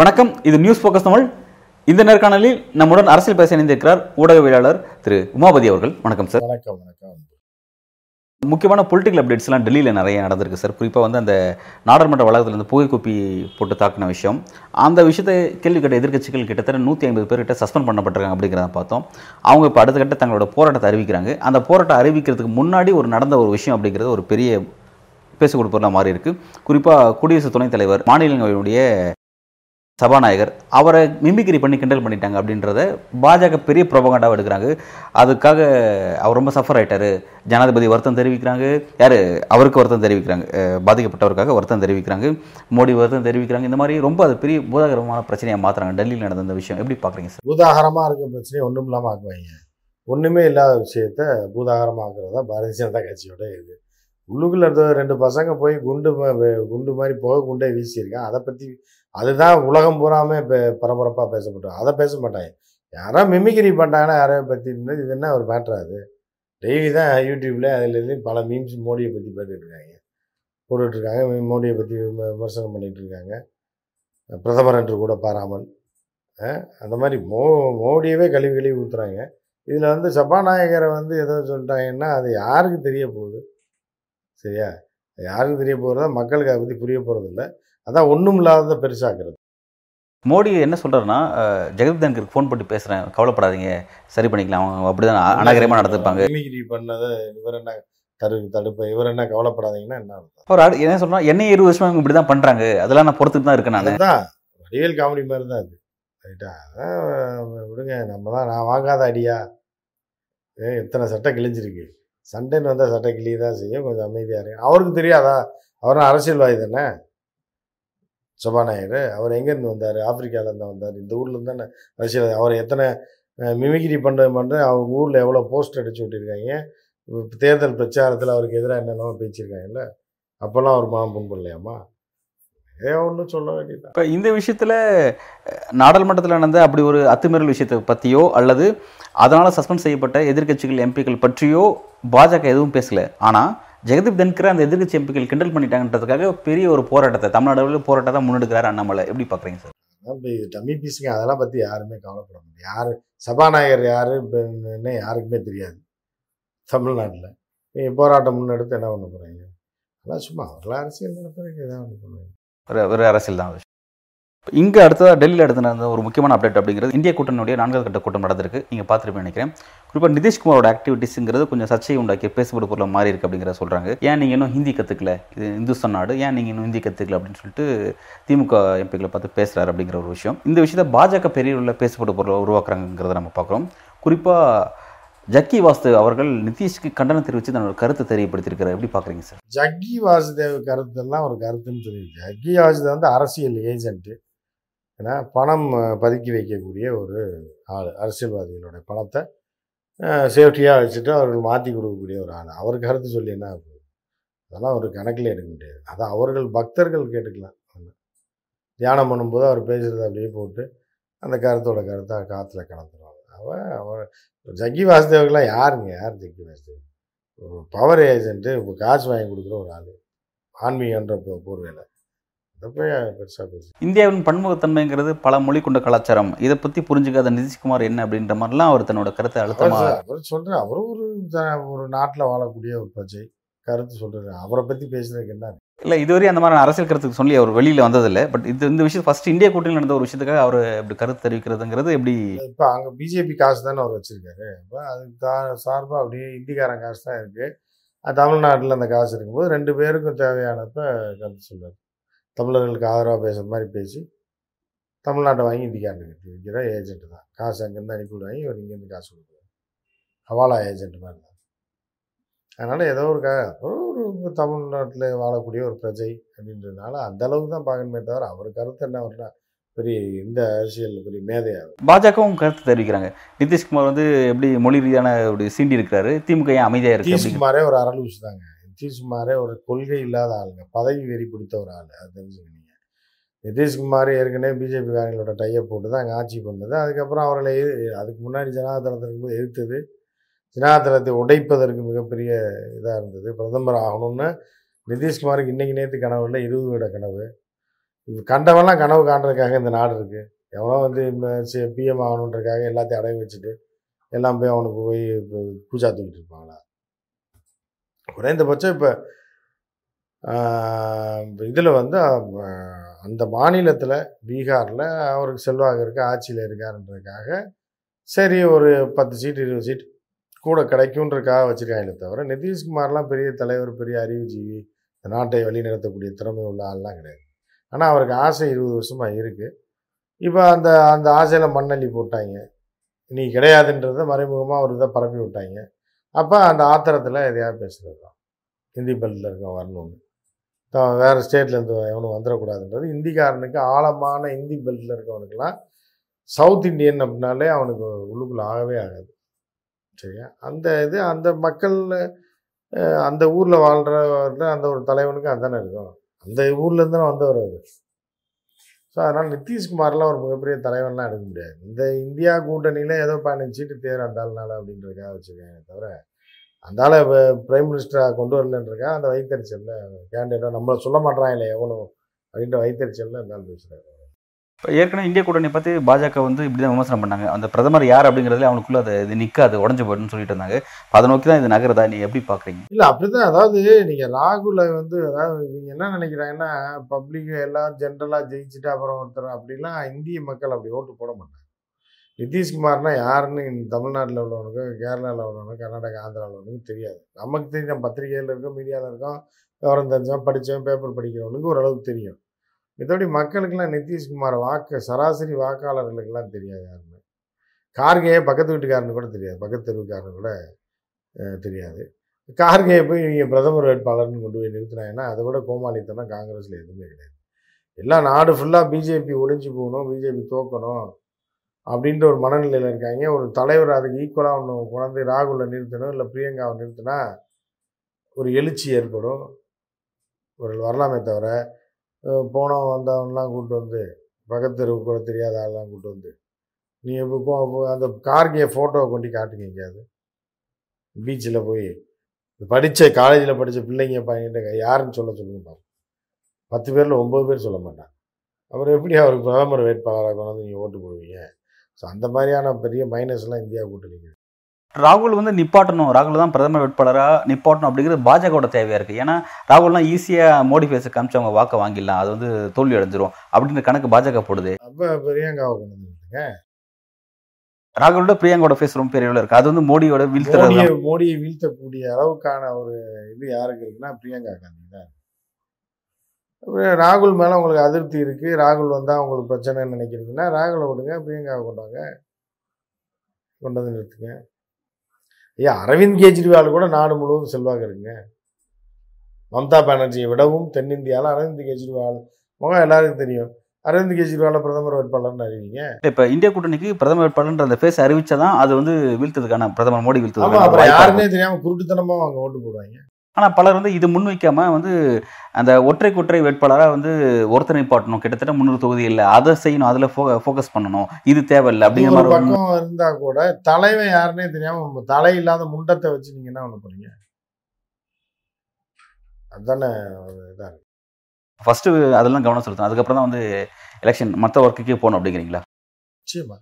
வணக்கம், இது news focus Tamil. இந்த நேர்காணலில் நம்முடன் அரசியல் பேச இணைந்திருக்கிறார் ஊடகவியலாளர் திரு உமாபதி அவர்கள். வணக்கம் சார். வணக்கம். முக்கியமான பொலிட்டிக்கல் அப்டேட்ஸ்லாம் டெல்லியில் நிறைய நடந்திருக்கு சார். குறிப்பாக அந்த நாடாளுமன்ற வளாகத்தில் இந்த புகைக்குப்பி போட்டு தாக்கின விஷயம், அந்த விஷயத்தை கேள்வி கேட்ட எதிர்க்கட்சிகள் கிட்டத்தட்ட 150 பேர்கிட்ட சஸ்பெண்ட் பண்ணப்பட்டிருக்காங்க அப்படிங்கிறத பார்த்தோம். அவங்க இப்போ அடுத்த கட்ட தங்களோட போராட்டத்தை அறிவிக்கிறாங்க. அந்த போராட்டம் அறிவிக்கிறதுக்கு முன்னாடி ஒரு நடந்த ஒரு விஷயம் அப்படிங்கிறது ஒரு பெரிய பேசு கொடுப்பதாக மாறி இருக்குது. குறிப்பாக குடியரசு துணைத் தலைவர், மாநிலங்களுடைய சபாநாயகர் அவரை மிமிக்ரி பண்ணி கிண்டல் பண்ணிட்டாங்க அப்படின்றத பாஜக பெரிய ப்ரொபகண்டாக எடுக்கிறாங்க. அதுக்காக அவர் ரொம்ப சஃபர் ஆகிட்டார், ஜனாதிபதி வருத்தம் தெரிவிக்கிறாங்க, யார் அவருக்கு வருத்தம் தெரிவிக்கிறாங்க, பாதிக்கப்பட்டவருக்காக வருத்தம் தெரிவிக்கிறாங்க, மோடி வருத்தம் தெரிவிக்கிறாங்க. இந்த மாதிரி ரொம்ப அது பெரிய பூதாகரமான பிரச்சனையாக மாற்றுறாங்க. டெல்லியில் நடந்த இந்த விஷயம் எப்படி பார்க்குறீங்க சார்? பூதாகரமாக இருக்கிற பிரச்சனையை ஒன்றும் இல்லாமல் ஆக்குவாங்க. ஒன்றுமே இல்லாத விஷயத்தை பூதாகரமாக ஆக்குறது தான் பாரதிய ஜனதா கட்சியோட இது. உள்ளுக்குள்ளே இருந்த ரெண்டு பசங்க போய் குண்டு மாதிரி போக குண்டே வீசியிருக்கான். அதை பற்றி அதுதான் உலகம் பூராமே பரபரப்பாக பேசப்பட்டோம். அதை பேச மாட்டாங்க. யாராவது மிமிக்ரி பண்ணிட்டாங்கன்னா யாரையும் பற்றி இருந்தது இது என்ன ஒரு மேட்ராது. டெய்லி தான் யூடியூப்பில் அதுலேயும் பல மீம்ஸ் மோடியை பற்றி போட்டுட்ருக்காங்க போட்டுட்ருக்காங்க மோடியை பற்றி விமர்சனம் பண்ணிகிட்ருக்காங்க. பிரதமர் என்று கூட பாராமல் அந்த மாதிரி மோடியவே கழிவு ஊற்றுறாங்க. இதில் சபாநாயகரை ஏதோ சொல்லிட்டாங்கன்னா அது யாருக்கு தெரிய போகுது? சரியா, யாருக்கும் தெரிய போகிறதா? மக்களுக்கு அதை பற்றி புரிய போகிறதில்ல. அதான் ஒன்றும் இல்லாததை பெருசாக்குறது. மோடி என்ன சொல்கிறாருன்னா, ஜெகதீப் எனக்கு ஃபோன் போட்டு பேசுகிறேன், கவலைப்படாதீங்க, சரி பண்ணிக்கலாம், அவங்க அப்படி தான் அநாகரமாக நடத்திருப்பாங்க. மிமிக்ரி பண்ணதை இவர் என்ன தடுப்பு, இவர் என்ன கவலைப்படாதீங்கன்னா என்ன இருக்கும்? அவர் என்ன சொல்கிறார், என்னை 20 வருஷமாக இப்படி தான் பண்ணுறாங்க, அதெல்லாம் நான் பொறுத்துட்டு தான் இருக்கேன். நான் தான் வடிவேல் காமெடி மாதிரி தான் அது. ரைட்டா, அதான் விடுங்க. நம்ம தான் நான் வாங்காத அடியா, எத்தனை சட்டை கிழிஞ்சிருக்கு, சண்டைன்னு வந்தால் சட்டை கிளியே தான் செய்யும், கொஞ்சம் அமைதியாக இருக்கு. அவருக்கு தெரியாதா? அவரும் அரசியல்வாதி தானே சபாநாயகர். அவர் எங்கேருந்து வந்தார்? ஆப்பிரிக்காவிலேருந்து வந்தார். இந்த ஊர்லேருந்து தானே அரசியல்வாதி. அவர் எத்தனை மிமிக்ரி பண்ணுற அவங்க ஊரில் எவ்வளோ போஸ்டர் அடிச்சு விட்டுருக்காங்க. தேர்தல் பிரச்சாரத்தில் அவருக்கு எதிராக என்னென்னோ பேச்சிருக்காங்கல்ல. அப்போல்லாம் அவர் மனம் புண்படலையாமா? ஒன்றும் சொல்ல வேண்டியது. இப்போ இந்த விஷயத்தில் நாடாளுமன்றத்தில் நடந்த அப்படி ஒரு அத்துமீறல் விஷயத்தை பற்றியோ அல்லது அதனால் சஸ்பெண்ட் செய்யப்பட்ட எதிர்க்கட்சிகள் எம்பிக்கள் பற்றியோ பாஜக எதுவும் பேசலை. ஆனால் ஜெகதீப் தன்கர் அந்த எதிர்க்கட்சி எம்பிக்கள் கிண்டல் பண்ணிட்டாங்கன்றதுக்காக பெரிய ஒரு போராட்டத்தை, தமிழ்நாடுகளில் போராட்டத்தை முன்னெடுக்கிறார் அண்ணாமலை. எப்படி பார்க்குறீங்க சார்? டம்மி பீஸுங்க, அதெல்லாம் பற்றி யாருமே கவலைப்பட முடியாது. யார் சபாநாயகர் யாருன்னு யாருக்குமே தெரியாது தமிழ்நாட்டில். நீங்கள் போராட்டம் முன்னெடுத்து என்ன ஒன்று போகிறீங்க? அதெல்லாம் சும்மா அவர்களாம் அரசியல் நடத்துறதுக்கு எதாவது ஒன்று பண்ணுவாங்க. வேறு அரசியல் தான். இங்கே அடுத்ததாக டெல்லியில் அடுத்து நடந்த ஒரு முக்கியமான அப்டேட் அப்படிங்கிறது இந்திய கூட்டணியுடைய 4வது கட்ட கூட்டம் நடந்திருக்கு. நீங்கள் பார்த்துருப்பேன் நினைக்கிறேன். குறிப்பாக நிதிஷ்குமாரோட ஆக்டிவிட்டிஸுங்கிறது கொஞ்சம் சர்ச்சையை உண்டாக்கி பேசுபடு பொருளாக மாறி இருக்குது அப்படிங்கிறத சொல்கிறாங்க. ஏன் நீங்கள் இன்னும் ஹிந்தி கற்றுக்கல, இது இந்துஸ்தான் நாடு, ஏன் நீங்கள் இன்னும் ஹிந்தி கற்றுக்கல அப்படின்னு சொல்லிட்டு திமுக எம்பிக்களை பார்த்து பேசுகிறார் அப்படிங்கிற ஒரு விஷயம். இந்த விஷயத்தை பாஜக பெரிய உள்ள பேசுபடு பொருளை உருவாக்குறாங்கிறத நம்ம பார்க்குறோம். குறிப்பாக ஜக்கி வாசுதேவ் அவர்கள் நிதிஷ்க்கு கண்டனம் தெரிவித்து தன்னோட கருத்தை தெரியப்படுத்தியிருக்கிறார். எப்படி பார்க்குறீங்க சார்? ஜக்கி வாசுதேவ் கருத்தெல்லாம் ஒரு கருத்துன்னு சொல்லி, ஜக்கி வாசுதேவ் அரசியல் ஏஜென்ட்டு. ஏன்னா பணம் பதுக்கி வைக்கக்கூடிய ஒரு ஆள், அரசியல்வாதிகளுடைய பணத்தை சேஃப்டியாக வச்சுட்டு அவர்கள் மாற்றி கொடுக்கக்கூடிய ஒரு ஆள். அவர் கருத்து சொல்லி என்ன ஆகுது? அதெல்லாம் ஒரு கணக்கில் எடுக்க முடியாது. அதை அவர்கள் பக்தர்கள் கேட்டுக்கலாம். தியானம் பண்ணும்போது அவர் பேசுகிறத அப்படியே போட்டு அந்த கருத்தோட கருத்தை காற்றுல கலந்துருவாங்க. அவர் ஜக்கி வாசுதேவுக்கெல்லாம் யாருங்க? யார் ஜக்கி வாசுதேவ்? ஒரு பவர் ஏஜென்ட்டு, இப்போ காசு வாங்கி கொடுக்குற ஒரு ஆள், ஆன்மீகன்ற போர்வையில் இந்தியாவின் பன்முகத்தன்மைங்கிறது பல மொழி கொண்ட கலாச்சாரம். இதை பற்றி புரிஞ்சுக்காத நிதிஷ்குமார் என்ன அப்படின்ற மாதிரிலாம் அவர் தன்னோட கருத்தை அழுத்தமாக அவர் சொல்கிறார். அவரும் ஒரு நாட்டில் வாழக்கூடிய ஒரு பிரச்சனை கருத்து சொல்கிறார். அவரை பற்றி பேசுகிறதுக்கு என்ன இல்லை? இதுவரை அந்த மாதிரி அரசியல் கருத்துக்கு சொல்லி அவர் வெளியில் வந்ததில்லை. பட் இது இந்த விஷயம் ஃபர்ஸ்ட் இந்தியா கூட்டணியில் நடந்த ஒரு விஷயத்துக்காக அவர் இப்படி கருத்து தெரிவிக்கிறதுங்கிறது எப்படி? இப்போ அங்கே பிஜேபி காசு தானே அவர் வச்சுருக்காரு. இப்போ அதுக்கு சார்பாக அப்படியே இந்திக்காரன் காசு தான் இருக்குது. தமிழ்நாட்டில் அந்த காசு இருக்கும்போது ரெண்டு பேருக்கும் தேவையானப்ப கருத்து சொல்கிறார். தமிழர்களுக்கு ஆதரவாக பேசுகிற மாதிரி பேசி தமிழ்நாட்டை வாங்கி இந்திக்காரன் கட்டி வைக்கிற ஏஜென்ட்டு தான். காசு அங்கேருந்து அனுப்பிவிடுவாங்க, இவர் இங்கேருந்து காசு கொடுக்குறாங்க. ஹவாலா ஏஜென்ட் மாதிரி தான். அதனால் ஏதோ ஒரு தமிழ்நாட்டில் வாழக்கூடிய ஒரு பிரஜை அப்படின்றதுனால அந்தளவுக்கு தான் பார்க்கணுமே தவிர அவர் கருத்து என்ன வரும்னா பெரிய இந்த அரசியல் பெரிய மேதையாகும். பாஜகவும் கருத்து தெரிவிக்கிறாங்க. நிதிஷ்குமார் எப்படி மொழி ரீதியான ஒரு சீண்டி இருக்கிறாரு, திமுக ஏன் அமைதியாக இருக்குது? நிதிஷ்குமாரே ஒரு அரலூசு தாங்க. நிதிஷ்குமாரே ஒரு கொள்கை இல்லாத ஆளுங்க, பதவி வெறி பிடித்த ஒரு ஆள். அது தெரிஞ்சுக்கிங்க. நிதிஷ்குமார் ஏற்கனவே பிஜேபி காரங்களோட டையை போட்டு தான் அங்கே ஆட்சி பண்ணது. அதுக்கப்புறம் அவர்களை அதுக்கு முன்னாடி ஜனாதளத்திற்கு எதிர்த்தது, ஜனாதளத்தை உடைப்பதற்கு மிகப்பெரிய இதாக இருந்தது. பிரதமர் ஆகணும்னு நிதிஷ்குமாருக்கு இன்றைக்கி நேற்று கனவு இல்லை, 20 வருட கனவு. இது கண்டவெல்லாம் கனவு காண்றதுக்காக இந்த நாடு இருக்குது. எவ்வளோ பிஎம் ஆகணுன்றக்காக எல்லாத்தையும் அடைய வச்சுட்டு எல்லாம் போய் அவனுக்கு போய் பூஜா தூக்கிட்டு இருப்பாங்களா? குறைந்தபட்சம் இப்போ இதில் அந்த மாநிலத்தில் பீகாரில் அவருக்கு செல்வாக்கு இருக்குது, ஆட்சியில் இருக்காருன்றதுக்காக சரி ஒரு 10 சீட்டு 20 சீட்டு கூட கிடைக்கும்ன்றக்காக வச்சுருக்காங்களே தவிர, நிதிஷ்குமார்லாம் பெரிய தலைவர், பெரிய அறிவுஜீவி, இந்த நாட்டை வழிநடத்தக்கூடிய திறமை உள்ள ஆள்லாம் கிடையாது. ஆனால் அவருக்கு ஆசை 20 வருஷமாக இருக்குது. இப்போ அந்த அந்த ஆசையில் மண்ணள்ளி போட்டாங்க, நீ கிடையாதுன்றத மறைமுகமாக ஒரு இதை பரப்பி விட்டாங்க. அப்போ அந்த ஆத்திரத்தில் எதையாவது பேசுகிறது தான் ஹிந்தி பெல்ட்டில் இருக்கோம் வரணும்னு, தான் வேறு ஸ்டேட்லேருந்து எவனும் வந்துடக்கூடாதுன்றது. ஹிந்திக்காரனுக்கு ஆழமான ஹிந்தி பெல்ட்டில் இருக்கவனுக்கெல்லாம் சவுத் இண்டியன் அப்படின்னாலே அவனுக்கு உள்ளுக்குள்ளே ஆகவே ஆகாது. சரியா? அந்த இது அந்த மக்கள் அந்த ஊரில் வாழ்கிறவர்கள் அந்த ஒரு தலைவனுக்கு அதுதானே இருக்கும், அந்த ஊர்லேருந்து தான் வந்தவர் அவர். ஸோ அதனால் நிதிஷ்குமார்லாம் ஒரு மிகப்பெரிய தலைவன்லாம் எடுக்க முடியாது. இந்த இந்தியா கூட்டணியில் ஏதோ 15 சீட்டு தேர் அந்த ஆளுனால அப்படின்றதுக்காக வச்சுருக்காங்க தவிர, அந்த ஆளை இப்போ பிரைம் மினிஸ்டராக கொண்டு வரலன்றக்கா அந்த வைத்தறிச்சலில் கேண்டிடேட்டாக நம்மளை சொல்ல மாட்டாங்க இல்லை எவ்வளோ அப்படின்ற வைத்தறிச்சலில் அந்த ஆள் பேசுகிறாங்க. இப்போ ஏற்கனவே இந்திய கூட்டணி பார்த்து பாஜக இப்படி தான் விமர்சனம் பண்ணாங்க, அந்த பிரதமர் யார் அப்படிங்கிறதுல அவனுக்குள்ளே அதை இது நிற்காது, உடஞ்சி போய்ட்டுன்னு சொல்லிட்டு இருந்தாங்க. அதை நோக்கி தான் இது நகரதா, நீங்கள் எப்படி பார்க்குறீங்க? இல்லை அப்படி தான். அதாவது நீங்கள் ராகுல அதாவது இவங்க என்ன நினைக்கிறாங்கன்னா, பப்ளிக்கு எல்லாம் ஜென்ரலாக ஜெயிச்சுட்டு அப்புறம் ஒருத்தர் அப்படிலாம் இந்திய மக்கள் அப்படி ஓட்டு போட மாட்டாங்க. நிதிஷ்குமார்னால் யாருன்னு தமிழ்நாட்டில் உள்ளவனுக்கும், கேரளாவில் உள்ளவனுக்கும், கர்நாடகா, ஆந்திராவில் உள்ளவனுக்கும் தெரியாது. நமக்கு தெரியும், பத்திரிகையில் இருக்கோம், மீடியாவில் இருக்கோம், விவரம் தெரிஞ்சோம், படித்தோம், பேப்பர் படிக்கிறவனுக்கு ஓரளவுக்கு தெரியும். மற்றபடி மக்களுக்கெல்லாம் நிதிஷ்குமார் வாக்கு சராசரி வாக்காளர்களுக்கெல்லாம் தெரியாது. யாருமே கார்கேயை பக்கத்து வீட்டுக்காரனு கூட தெரியாது, பக்கத்து தெருவுக்காரனு கூட தெரியாது. கார்கேயை போய் நீங்கள் பிரதமர் வேட்பாளர்னு கொண்டு போய் நிறுத்தினாங்கன்னா அதை விட கோமாளித்தனம் காங்கிரஸில் எதுவுமே கிடையாது. எல்லாம் நாடு ஃபுல்லாக பிஜேபி ஒழிஞ்சு போகணும், பிஜேபி தோக்கணும் அப்படின்ற ஒரு மனநிலையில் இருக்காங்க. ஒரு தலைவர் அதுக்கு ஈக்குவலாக ஒன்று குழந்தை ராகுலை நிறுத்தணும், இல்லை பிரியங்காவை நிறுத்தினா ஒரு எழுச்சி ஏற்படும், ஒரு வரலாமே தவிர போனோம் வந்தவன்லாம் கூப்பிட்டு வந்து பக்கத்து தெருவுக்கு கூட தெரியாத ஆள்லாம் கூப்பிட்டு வந்து நீ எப்போ அந்த கார்கியை ஃபோட்டோவை கொண்டு காட்டுங்க எங்கேயாவது பீச்சில் போய். படித்த காலேஜில் படித்த பிள்ளைங்க பையன்கிட்ட யாருன்னு சொல்ல சொல்லுங்கப்பா, 10 பேரில் 9 பேர் சொல்ல மாட்டான். அப்புறம் எப்படி அவருக்கு பிரதமர் வேட்பாளராக கொண்டாந்து நீங்கள் ஓட்டு போடுவீங்க? ஸோ அந்த மாதிரியான பெரிய மைனஸ்லாம் இந்தியா கூட்டணிக்கு. ராகுல் நிப்பாட்டணும், ராகுல் தான் பிரதமர் வேட்பாளராக நிப்பாட்டணும் அப்படிங்கிறது பாஜகவோட தேவையாக இருக்குது. ஏன்னா ராகுல்லாம் ஈஸியாக மோடி பேச காமிச்சு அவங்க வாக்கை வாங்கிடலாம், அது தோல்வி அடைஞ்சிரும் அப்படின்ற கணக்கு பாஜக போடுது. அப்போ பிரியங்காவை கொண்டு வந்துருங்க, ராகுலோட பிரியங்காவோட ஃபேஸ் ரொம்ப பெரிய அளவில் இருக்குது. அது மோடியோட மோடியை வீழ்த்தக்கூடிய அளவுக்கான ஒரு இது யாருக்கு இருக்குன்னா பிரியங்கா காந்தி தான். ராகுல் மேலே உங்களுக்கு அதிருப்தி இருக்குது, ராகுல் வந்தால் உங்களுக்கு பிரச்சனைன்னு நினைக்கிறீங்கன்னா ராகுலை விடுங்க, பிரியங்காவை கொண்டு வந்து நிறுத்துங்க. ஐயா அரவிந்த் கெஜ்ரிவால் கூட நாடு முழுவதும் செல்வாக்கு இருக்குங்க. மம்தா பானர்ஜியை விடவும் தென்னிந்தியாவில் அரவிந்த் கெஜ்ரிவால் முகம் எல்லாருக்கும் தெரியும். அரவிந்த் கெஜ்ரிவால் பிரதமர் வேட்பாளர்னு அறிவிங்க. இப்போ இந்திய கூட்டணிக்கு பிரதமர் வேட்பாளர்ன்ற அந்த பேச அறிவிச்சாதான் அது வீழ்த்ததுக்கான பிரதமர் மோடி வீழ்த்தது. யாருமே தெரியாமல் குருட்டுத்தனமாக அவங்க ஓட்டு போடுவாங்க. ஆனால் பலர் இது முன்வைக்காமல் அந்த ஒற்றை குற்றை வேட்பாளராக ஒருத்தனை பாட்டணும், கிட்டத்தட்ட 300 தொகுதி இல்லை, அதை செய்யணும், அதில் ஃபோக்கஸ் பண்ணணும், இது தேவையில்லை அப்படிங்கிற மாதிரி பக்கம் இருந்தால் கூட தலைவன் யாருன்னே தெரியாமல் தலை இல்லாத முண்டத்தை வச்சு நீங்கள் என்ன பண்ண போகிறீங்க? அதுதானே இதாக இருக்குது. ஃபஸ்ட்டு அதெல்லாம் கவனம் செலுத்தணும், அதுக்கப்புறம் தான் எலெக்ஷன் மற்ற ஒர்க்குக்கே போகணும் அப்படிங்கிறீங்களா? நிச்சயமா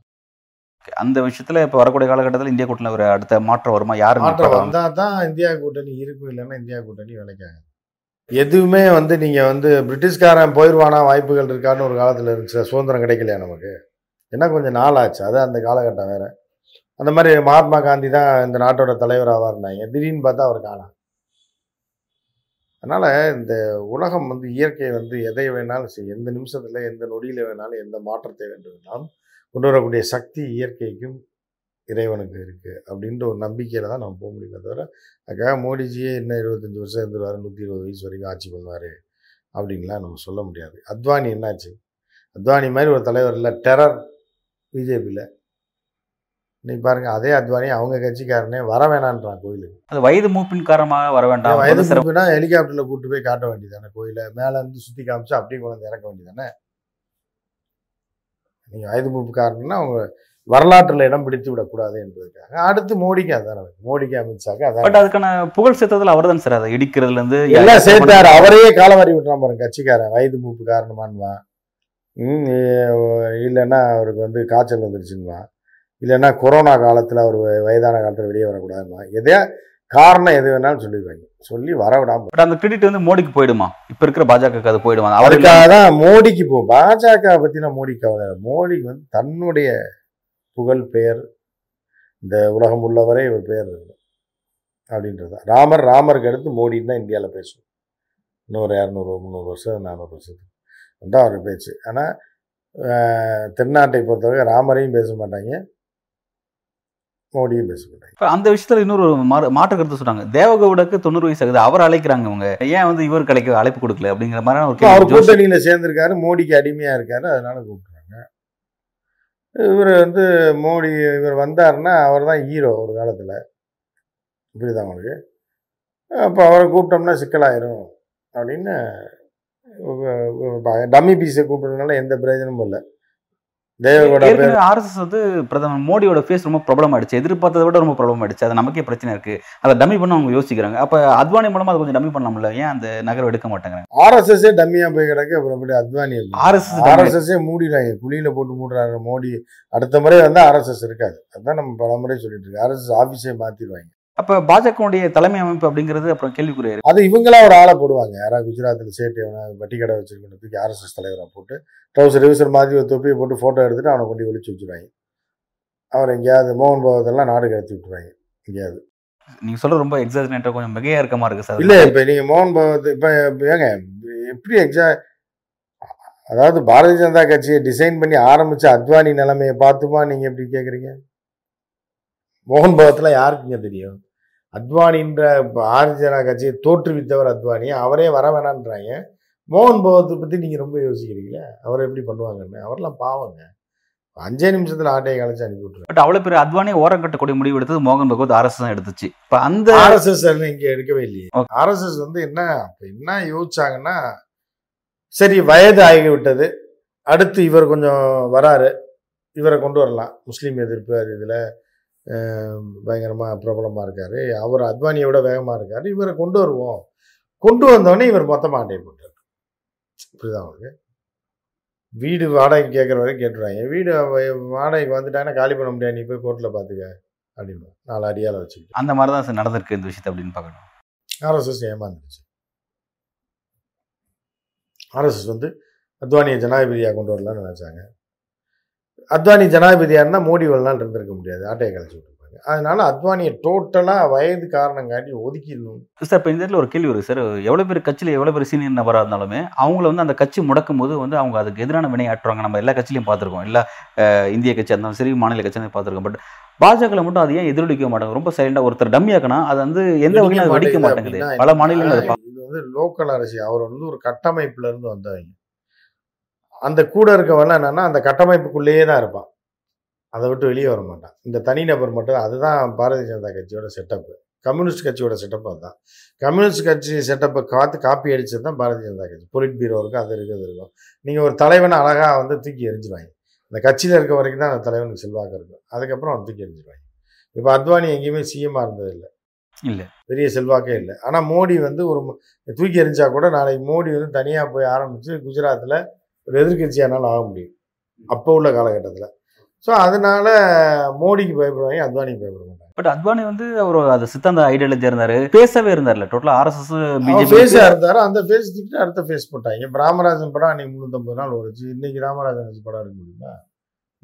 அந்த விஷயத்தில் இப்போ வரக்கூடிய காலகட்டத்தில் இந்தியா கூட்டணியில் ஒரு அடுத்த மாற்றம் வருமா? யார் மாற்றம் வந்தால் தான் இந்தியா கூட்டணி இருக்கும், இல்லைன்னா இந்தியா கூட்டணி விலைக்காக எதுவுமே நீங்கள் பிரிட்டிஷ்காரன் போயிடுவானா வாய்ப்புகள் இருக்கான்னு ஒரு காலத்தில் இருந்துச்சு. சுதந்திரம் கிடைக்கலையா நமக்கு? ஏன்னா கொஞ்சம் நாள் ஆச்சு, அது அந்த காலகட்டம் வேறு. அந்த மாதிரி மகாத்மா காந்தி தான் இந்த நாட்டோட தலைவராவார்னாங்க, திடீர்னு பார்த்தா அவர் காணாம். அதனால் இந்த உலகம் இயற்கை எதை வேணாலும் செய்யும், எந்த நிமிஷத்தில் எந்த நொடியில் வேணாலும் எந்த மாற்றத்தை வேண்டுமானாலும் கொண்டு வரக்கூடிய சக்தி இயற்கைக்கும் இறைவனுக்கு இருக்குது அப்படின்ற ஒரு நம்பிக்கையில் தான் நம்ம போக முடியல தவிர, அதுக்காக மோடிஜியே இன்னும் 25 வருஷம் இருந்துருவார், 120 வயசு வரைக்கும் ஆட்சி பண்ணுவார் அப்படின்லாம் நம்ம சொல்ல முடியாது. அத்வானி என்னாச்சு? அத்வானி மாதிரி ஒரு தலைவர் இல்லை, டெரர் பிஜேபியில். இன்னைக்கு பாருங்கள் அதே அத்வானி அவங்க கட்சிக்காரனே வர வேணான்றான் கோயிலுக்கு. அது வயது மூப்பின் காரணமாக வர வேண்டாம், வயது மூப்பினா ஹெலிகாப்டரில் கூப்பிட்டு போய் காட்ட வேண்டியதானே, கோயிலை மேலேருந்து சுற்றி காமிச்சு அப்படியே கொண்டு வந்து இறக்க வேண்டியதானே. நீங்கள் ஆயுத பூப்பு காரணம்னா அவங்க வரலாற்றில் இடம் பிடித்து விடக்கூடாது என்பதற்காக. அடுத்து மோடிக்கு அதான் நடக்கும், மோடிக்கு அமித்ஷாக்கு அதான். பட் அதுக்கான புகழ் சேர்த்ததில் அவர் தான் சார், அதை இடிக்கிறதுலேருந்து எல்லாம் சேர்த்தார். அவரையே காலவாரி விட்டுறான் பாருங்க கட்சிக்காரன், வயது மூப்பு காரணமானுவான், இல்லைன்னா அவருக்கு வந்து காய்ச்சல் வந்துருச்சுன்னுவான், இல்லைன்னா கொரோனா காலத்தில் அவர் வயதான காலத்தில் வெளியே வரக்கூடாதுன்னுவான். எதையா காரணம் எது வேணாலும் சொல்லிடுவாங்க, சொல்லி வரவிடாம. பட் அந்த கிரெடிட் வந்து மோடிக்கு போயிடுமா? இப்போ இருக்கிற பாஜக அது போயிடுமா? அவருக்காக தான் மோடிக்கு போ, பாஜக பற்றினா மோடிக்கு கவலை. மோடிக்கு வந்து தன்னுடைய புகழ் பெயர், இந்த உலகம் உள்ளவரே இவர் பெயர் அப்படின்றது. ராமர், ராமருக்கு அடுத்து மோடின்னு தான் இந்தியாவில் பேசும். இன்னொரு 200 300 வருஷம் 400 வருஷத்துக்கு தான் அவர் பேச்சு. ஆனால் தென்னாட்டை பொறுத்தவரை ராமரையும் பேச மாட்டாங்க, மோடியும் பேச மாட்டாங்க. இப்போ அந்த விஷயத்தில் இன்னொரு மாற்று கருத்து சொல்கிறாங்க, தேவகவுடக்கு 90 வயசு அவர் அழைக்கிறாங்க, அவங்க ஏன் வந்து இவருக்கு அழைப்பு கொடுக்கல அப்படிங்கிற மாதிரி. அவர் கூட்டணியில் சேர்ந்திருக்காரு, மோடிக்கு அடிமையாக இருக்காரு, அதனால கூப்பிட்றாங்க. இவர் வந்து மோடி இவர் வந்தாருன்னா அவர் தான் ஹீரோ ஒரு காலத்தில், புரியுதா அவங்களுக்கு? அப்போ அவரை கூப்பிட்டோம்னா சிக்கலாயிரும் அப்படின்னு டம்மி பீஸை கூப்பிட்றதுனால எந்த பிரயோஜனமும் இல்லை. தேவகோட ஆர்எஸ்எஸ் வந்து பிரதமர் மோடியோட ஃபேஸ் ரொம்ப ப்ராப்ளம் ஆயிடுச்சு, எதிர்பார்த்ததை விட ரொம்ப ப்ராப்ளம் ஆயிடுச்சு, அது நமக்கே பிரச்சனை இருக்குது. அதை டம்மி பண்ண அவங்க யோசிக்கிறாங்க. அப்போ அத்வானி மூலமாக அதை கொஞ்சம் டம்மி பண்ணலாம்ல, ஏன் அந்த நகரம் எடுக்க மாட்டாங்க? ஆர்எஸ்எஸ்ஸே டம்மியாக போய் கிடக்கு, அப்புறம் அத்வானி ஆர்எஸ்எஸ்ஸே மூடிடுறாங்க, குழியில் போட்டு மூடுறாங்க. மோடி அடுத்த முறை வந்து ஆர்எஸ்எஸ் இருக்காது, அதுதான் நம்ம பல முறை சொல்லிட்டு இருக்கோம். ஆர்எஸ்எஸ் ஆஃபீஸே மாற்றிடுவாங்க. அப்போ பாஜகவுடைய தலைமை அமைப்பு அப்படிங்கிறது அப்புறம் கேள்விக்குரிய. அது இவங்களா ஒரு ஆளை போடுவாங்க, யாராவது குஜராத்தில் சேட்டு வட்டி கடை வச்சிருக்கிறதுக்கு ஆர்எஸ்எஸ் தலைவராக போட்டு ட்ரௌசர் ரிவிசர் மாதிரி ஒரு தொப்பியை போட்டு ஃபோட்டோ எடுத்துகிட்டு அவனை கொண்டு ஒழிச்சு வச்சுருவாங்க. அவர் எங்கேயாவது மோகன் பகவத்தெல்லாம் நாடு கடத்தி விட்டுருவாங்க எங்கேயாவது. நீங்கள் சொல்கிற ரொம்ப எக்ஸாஜினேட்டாக கொஞ்சம் மிகையாக இருக்கமா இருக்குது சார். இல்லை இப்போ நீங்கள் மோகன் பகவத் இப்போ ஏங்க எப்படி அதாவது பாரதிய ஜனதா கட்சியை டிசைன் பண்ணி ஆரம்பித்த அத்வானி நிலைமையை பார்த்துமா நீங்கள் எப்படி கேட்குறீங்க? மோகன் பகவத்தில் யாருக்குங்க தெரியும்? அத்வானின்ற பாரதிய ஜனதா கட்சியை தோற்றுவித்தவர் அத்வானி, அவரே வர வேணான்றாங்க. மோகன் பகவத்தை பற்றி நீங்கள் ரொம்ப யோசிக்கிறீங்களே, அவரை எப்படி பண்ணுவாங்கன்னு. அவரெல்லாம் பாவங்க, 5 நிமிஷத்தில் ஆட்டையை கழிச்சு அனுப்பி விட்டுருவாங்க. பட் அவ்வளோ பேர் அத்வானி ஓரம் கட்டக்கூடிய முடிவு எடுத்தது மோகன் பகவத் ஆர்எஸ்எஸ் தான் எடுத்துச்சு. இப்போ அந்த ஆர்எஸ்எஸ் இங்கே எடுக்கவே இல்லையே. ஆர்எஸ்எஸ் வந்து என்ன யோசிச்சாங்கன்னா, சரி வயது ஆகிவிட்டது, அடுத்து இவர் கொஞ்சம் வராரு, இவரை கொண்டு வரலாம். முஸ்லீம் எதிர்ப்பு அது இதில் பயங்கரமாக பிரபலமாக இருக்கார், அவர் அத்வானியை விட வேகமாக இருக்கார், இவரை கொண்டு வருவோம். கொண்டு வந்தோடனே இவர் மொத்தமாக ஆட்டையை போட்டார், புரியுதா அவருக்கு? வீடு வாடகை கேட்குற வரைக்கும் கேட்டுருவாங்க. வீடு வாடகைக்கு வந்துட்டாங்கன்னா காலி பண்ண முடியாது, நீ போய் கோர்ட்டில் பார்த்துக்க அப்படின்னு 4 அடியால் வச்சுக்கிட்டு அந்த மாதிரி தான் சார் நடந்திருக்கு இந்த விஷயத்தை அப்படின்னு பார்க்கணும். ஆர்எஸ்எஸ் ஏமாந்துருச்சு. ஆர்எஸ்எஸ் வந்து அத்வானியை ஜனாதிபதியாக கொண்டு வரலான்னு நினச்சாங்க. அத்வானி ஜனாதிபதியாக இருந்தால் மோடி வரலாம் இருந்திருக்க முடியாது, ஆட்டையை கழிச்சு விட்டுருப்பாங்க. அதனால அத்வானியை டோட்டலாக வயது காரணம் காட்டி ஒதுக்கிடணும் சார். இப்போ இந்த இடத்துல ஒரு கேள்வி வருது சார், எவ்வளோ பேர் கட்சியில் எவ்வளோ பேர் சீனியர் நபராக இருந்தாலுமே அவங்கள வந்து அந்த கட்சி முடக்கும் போது வந்து அவங்க அதுக்கு எதிரான வினையாற்றுவாங்க. நம்ம எல்லா கட்சியிலையும் பார்த்துருக்கோம், எல்லா இந்திய கட்சியாக இருந்தாலும் சரி, மாநில கட்சியாக பார்த்துருக்கோம். பட் பாஜகவில் மட்டும் அது ஏன் எதிரொலிக்க மாட்டாங்க? ரொம்ப சைலண்டாக ஒருத்தர் டம்மியாக்குனா அது வந்து எந்த வகையில் வெடிக்க மாட்டேங்குது பல மாநிலங்கள். இது வந்து லோக்கல் அரசியல், அவர் வந்து ஒரு கட்டமைப்புலேருந்து வந்தவங்க. அந்த கூட இருக்கவெல்லாம் என்னென்னா அந்த கட்டமைப்புக்குள்ளேயே தான் இருப்பான், அதை விட்டு வெளியே வர மாட்டான். இந்த தனிநபர் மட்டும் அதுதான் பாரதிய ஜனதா கட்சியோட செட்டப்பு, கம்யூனிஸ்ட் கட்சியோட செட்டப் அதுதான். கம்யூனிஸ்ட் கட்சி செட்டப்பை காத்து காப்பி அடித்தது தான் பாரதிய ஜனதா கட்சி. பொலிட் பீரோ இருக்கும், அது இருக்குது, அது இருக்கும். நீங்கள் ஒரு தலைவனை அழகாக வந்து தூக்கி எரிஞ்சிடுவாங்க. அந்த கட்சியில் இருக்க வரைக்கும் தான் அந்த தலைவனுக்கு செல்வாக்கு இருக்கும், அதுக்கப்புறம் அவன் தூக்கி எரிஞ்சிடுவாங்க. இப்போ அத்வானி எங்கேயுமே சிஎம்மாக இருந்ததில்லை, இல்லை பெரிய செல்வாக்கே இல்லை. ஆனால் மோடி வந்து ஒரு தூக்கி எரிஞ்சா கூட நாளைக்கு மோடி வந்து தனியாக போய் ஆரம்பித்து குஜராத்தில் ஒரு எதிர்கட்சியானாலும் ஆக முடியும் அப்போ உள்ள காலகட்டத்தில். ஸோ அதனால மோடிக்கு பயப்படுவாங்க, அத்வானிக்கு பயப்பட மாட்டாங்க. பட் அத்வானி வந்து அவர் அது சித்தாந்த ஐடியாலஜி இருந்தார், பேசவே இருந்தார்ல டோட்டலாக. ஆர்எஸ்எஸ் பிஜேபி பேஸாக இருந்தார், அந்த பேஸ் திட்டு அடுத்த பேஸ் போட்டாங்க. இப்போ ராமராஜன் படம் அன்னைக்கு 350 நாள் ஓடிச்சு, இன்னைக்கு ராமராஜன் வச்சு படம் எடுக்க முடியுமா?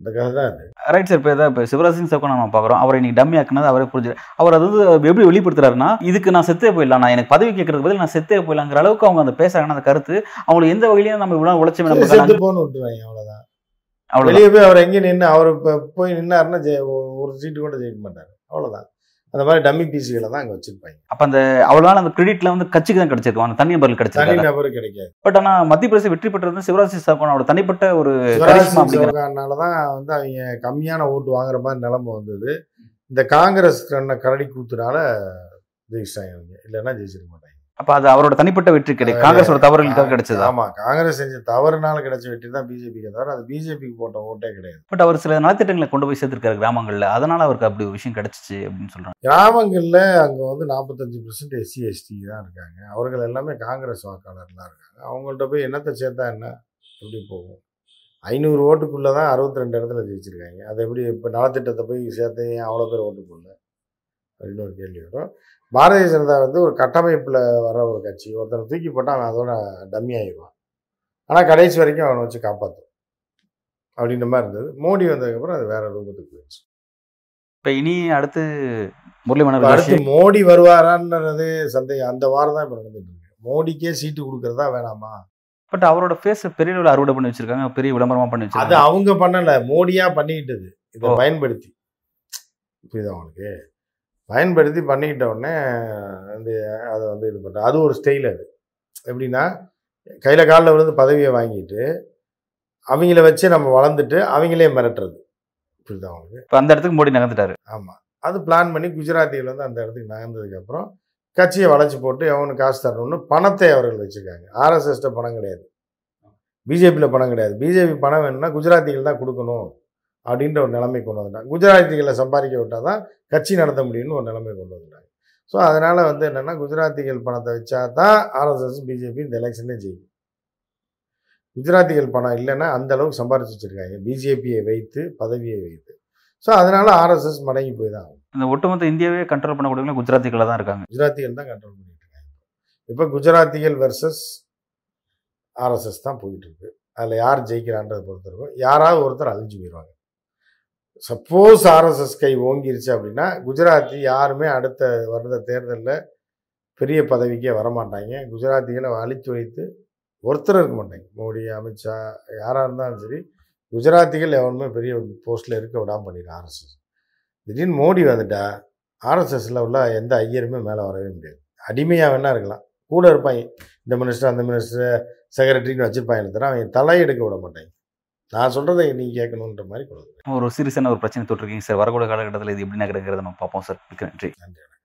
இந்த கதை தான் அது. Right sir. இப்போ இதான் இப்போ சிவராஜ் சிங் சாஹன் நம்ம பார்க்குறோம், அவரை இன்னைக்கு டம்மி ஆக்குனது அவரே புரிஞ்சு. அவர் அது வந்து எப்படி வெளிப்படுத்துறாருன்னா, இதுக்கு நான் செத்தே போயிடலாம், நான் எனக்கு பதவி கேட்கறதுக்கு பதில் நான் செத்தே போயிடலாங்கிற அளவுக்கு அவங்க அந்த பேசுறாங்கன்னா அந்த கருத்து அவங்களுக்கு எந்த வகையிலையும் நம்ம இவ்வளோ உழைச்சமே நம்ம செத்து போன்னு விட்டுருவாங்க, அவ்வளோதான். அவ்வளோ வெளியே போய் அவர் எங்கே நின்று அவர் இப்போ போய் நின்னாருன்னா ஒரு சீட்டு கூட ஜெயிக்க மாட்டார், அவ்வளோதான். அந்த மாதிரி டம்மி பிசிகளை தான் அங்கே வச்சிருப்பாங்க. அப்போ அந்த அவ்வளோனால அந்த கிரெடிட்ல வந்து கட்சிக்கு தான் கிடைச்சிருக்கும், அந்த தனி நபருக்கு கிடைச்சது, தனி நபருக்கு கிடைக்காது. பட் ஆனால் மத்திய பிரதேச வெற்றி பெற்றது சிவராஜ் சிங் சாஹன் அவரோட தனிப்பட்ட ஒரு காரணனால தான் வந்து அவங்க கம்மியான ஓட்டு வாங்குற மாதிரி நிலைமை வந்தது. இந்த காங்கிரஸ் கரடி கூத்துனால ஜெயிச்சாங்க, இல்லைன்னா ஜெயிச்சிருக்க மாட்டாங்க. அப்ப அது அவரோட தனிப்பட்ட வெற்றி கிடையாது, காங்கிரஸோட தவறுகளுக்காக கிடைச்சது. ஆமா, காங்கிரஸ் செஞ்ச தவறுனால கிடைச்ச வெற்றி தான் பிஜேபிக்கு, தவிர அது பிஜேபிக்கு போட்ட ஓட்டே கிடையாது. பட் அவர் சில நலத்திட்டங்களை கொண்டு போய் சேர்த்திருக்காரு கிராமங்கள்ல, அதனால அவருக்கு அப்படி ஒரு விஷயம் கிடைச்சிச்சு அப்படின்னு சொல்றாங்க. கிராமங்கள்ல அங்க வந்து 45% SC ST தான் இருக்காங்க, அவர்கள் எல்லாமே காங்கிரஸ் வாக்காளர்லாம் இருக்காங்க. அவங்கள்ட்ட போய் என்னத்தை சேர்த்தா என்ன, எப்படி போகும்? 500 ஓட்டுக்குள்ளதான் 62 இடத்துல ஜெயிச்சிருக்காங்க. அது எப்படி இப்போ நலத்திட்டத்தை போய் சேர்த்து அவ்வளோ பேர் ஓட்டுக்குள்ள அப்படின்னு ஒரு கேள்வி வரும். பாரதிய ஜனதா வந்து ஒரு கட்டமைப்பில் வர ஒரு கட்சி, ஒருத்தனை தூக்கி போட்டால் அவன் அதோட டம்மி ஆகிடுவான், ஆனால் கடைசி வரைக்கும் அவனை வச்சு காப்பாற்றும் அப்படின்ற மாதிரி இருந்தது. மோடி வந்ததுக்கப்புறம் அது வேற ரூபத்துக்கு போயிடுச்சு. இப்போ இனி அடுத்து முரளி மனோகர், அடுத்து மோடி வருவாரான்றது சந்தேகம். அந்த வாரம் தான் இப்போ நடந்துட்டு இருக்கு. மோடிக்கே சீட்டு கொடுக்கறதா வேணாமா? பட் அவரோட ஃபேஸ் பெரிய அளவில் அறுவடை பண்ணி வச்சிருக்காங்க, பெரிய விளம்பரமாக பண்ணி வச்சிருக்காங்க. அது அவங்க பண்ணலை, மோடியாக பண்ணிக்கிட்டது. இதை பயன்படுத்தி புரியுது அவங்களுக்கு, பயன்படுத்தி பண்ணிக்கிட்ட உடனே வந்து அதை வந்து இது பண்ணுற அது ஒரு ஸ்டைல். அது எப்படின்னா, கையில் காலில் விழுந்து பதவியை வாங்கிட்டு அவங்கள வச்சு நம்ம வளர்ந்துட்டு அவங்களே மிரட்டுறது. புரியுது அவங்களுக்கு. இப்போ அந்த இடத்துக்கு மோடி நகர்ந்துட்டாரு. ஆமாம், அது பிளான் பண்ணி குஜராத்தியில் வந்து அந்த இடத்துக்கு நகர்ந்ததுக்கப்புறம் கட்சியை வளைச்சி போட்டு எவனுக்கு காசு தரணும்னு பணத்தை அவர்கள் வச்சுருக்காங்க. RSSட்ட பணம் கிடையாது, பிஜேபியில் பணம் கிடையாது. பிஜேபி பணம் வேணும்னா குஜராத்திகள் தான் கொடுக்கணும் அப்படின்ற ஒரு நிலைமை கொண்டு வந்துட்டாங்க. குஜராத்திகளை சம்பாதிக்க விட்டால் தான் கட்சி நடத்த முடியும்னு ஒரு நிலைமை கொண்டு வந்துட்டாங்க. ஸோ அதனால் வந்து என்னென்னா, குஜராத்திகள் பணத்தை வச்சா தான் RSS பிஜேபி இந்த எலெக்ஷன்லேயே ஜெயிக்கும். குஜராத்திகள் பணம் இல்லைன்னா அந்தளவுக்கு சம்பாரிச்சு வச்சுருக்காங்க, பிஜேபியை வைத்து பதவியை வைத்து. ஸோ அதனால் RSS மடங்கி போய் தான் ஆகும். இந்த ஒட்டுமொத்த இந்தியாவே கண்ட்ரோல் பண்ணக்கூடிய குஜராத்திகளை தான் இருக்காங்க, குஜராத்திகள் தான் கண்ட்ரோல் பண்ணிட்டு இருக்காங்க. இப்போ குஜராத்திகள் வெர்சஸ் RSS தான் போயிட்டு இருக்கு. அதில் யார் ஜெயிக்கிறான்றதை பொறுத்திருக்கும். யாராவது ஒருத்தர் அழிஞ்சு போயிடுவாங்க. சப்போஸ் RSS கை ஓங்கிருச்சு அப்படின்னா குஜராத்தி யாருமே அடுத்த வருட தேர்தலில் பெரிய பதவிக்கே வரமாட்டாங்க. குஜராத்திகளை அழித்து வைத்து ஒருத்தர் இருக்க மாட்டாங்க. மோடி, அமித்ஷா யாராக இருந்தாலும் சரி, குஜராத்திகள் எவனுமே பெரிய போஸ்ட்டில் இருக்க விடாமல் பண்ணிடுறாங்க RSS. திடீர்னு மோடி வந்துட்டால் RSSல உள்ள எந்த ஐயருமே மேலே வரவே முடியாது. அடிமையாக வேணா இருக்கலாம், கூட இருப்பாங்க, இந்த மினிஸ்டர் அந்த மினிஸ்டர் செக்ரட்டரின்னு வச்சுருப்பாங்க. தர அவங்க தலையெடுக்க விட மாட்டாங்க. நான் சொல்கிறத நீங்கள் கேட்கணுன்ற மாதிரி கொடுக்குறேன். ஒரு சீரியஸான ஒரு பிரச்சனை தொட்டிருக்கீங்க சார். வரக்கூடிய காலகட்டத்தில் இது எப்படி நகருங்கிறத நம்ம பார்ப்போம் சார். நன்றி.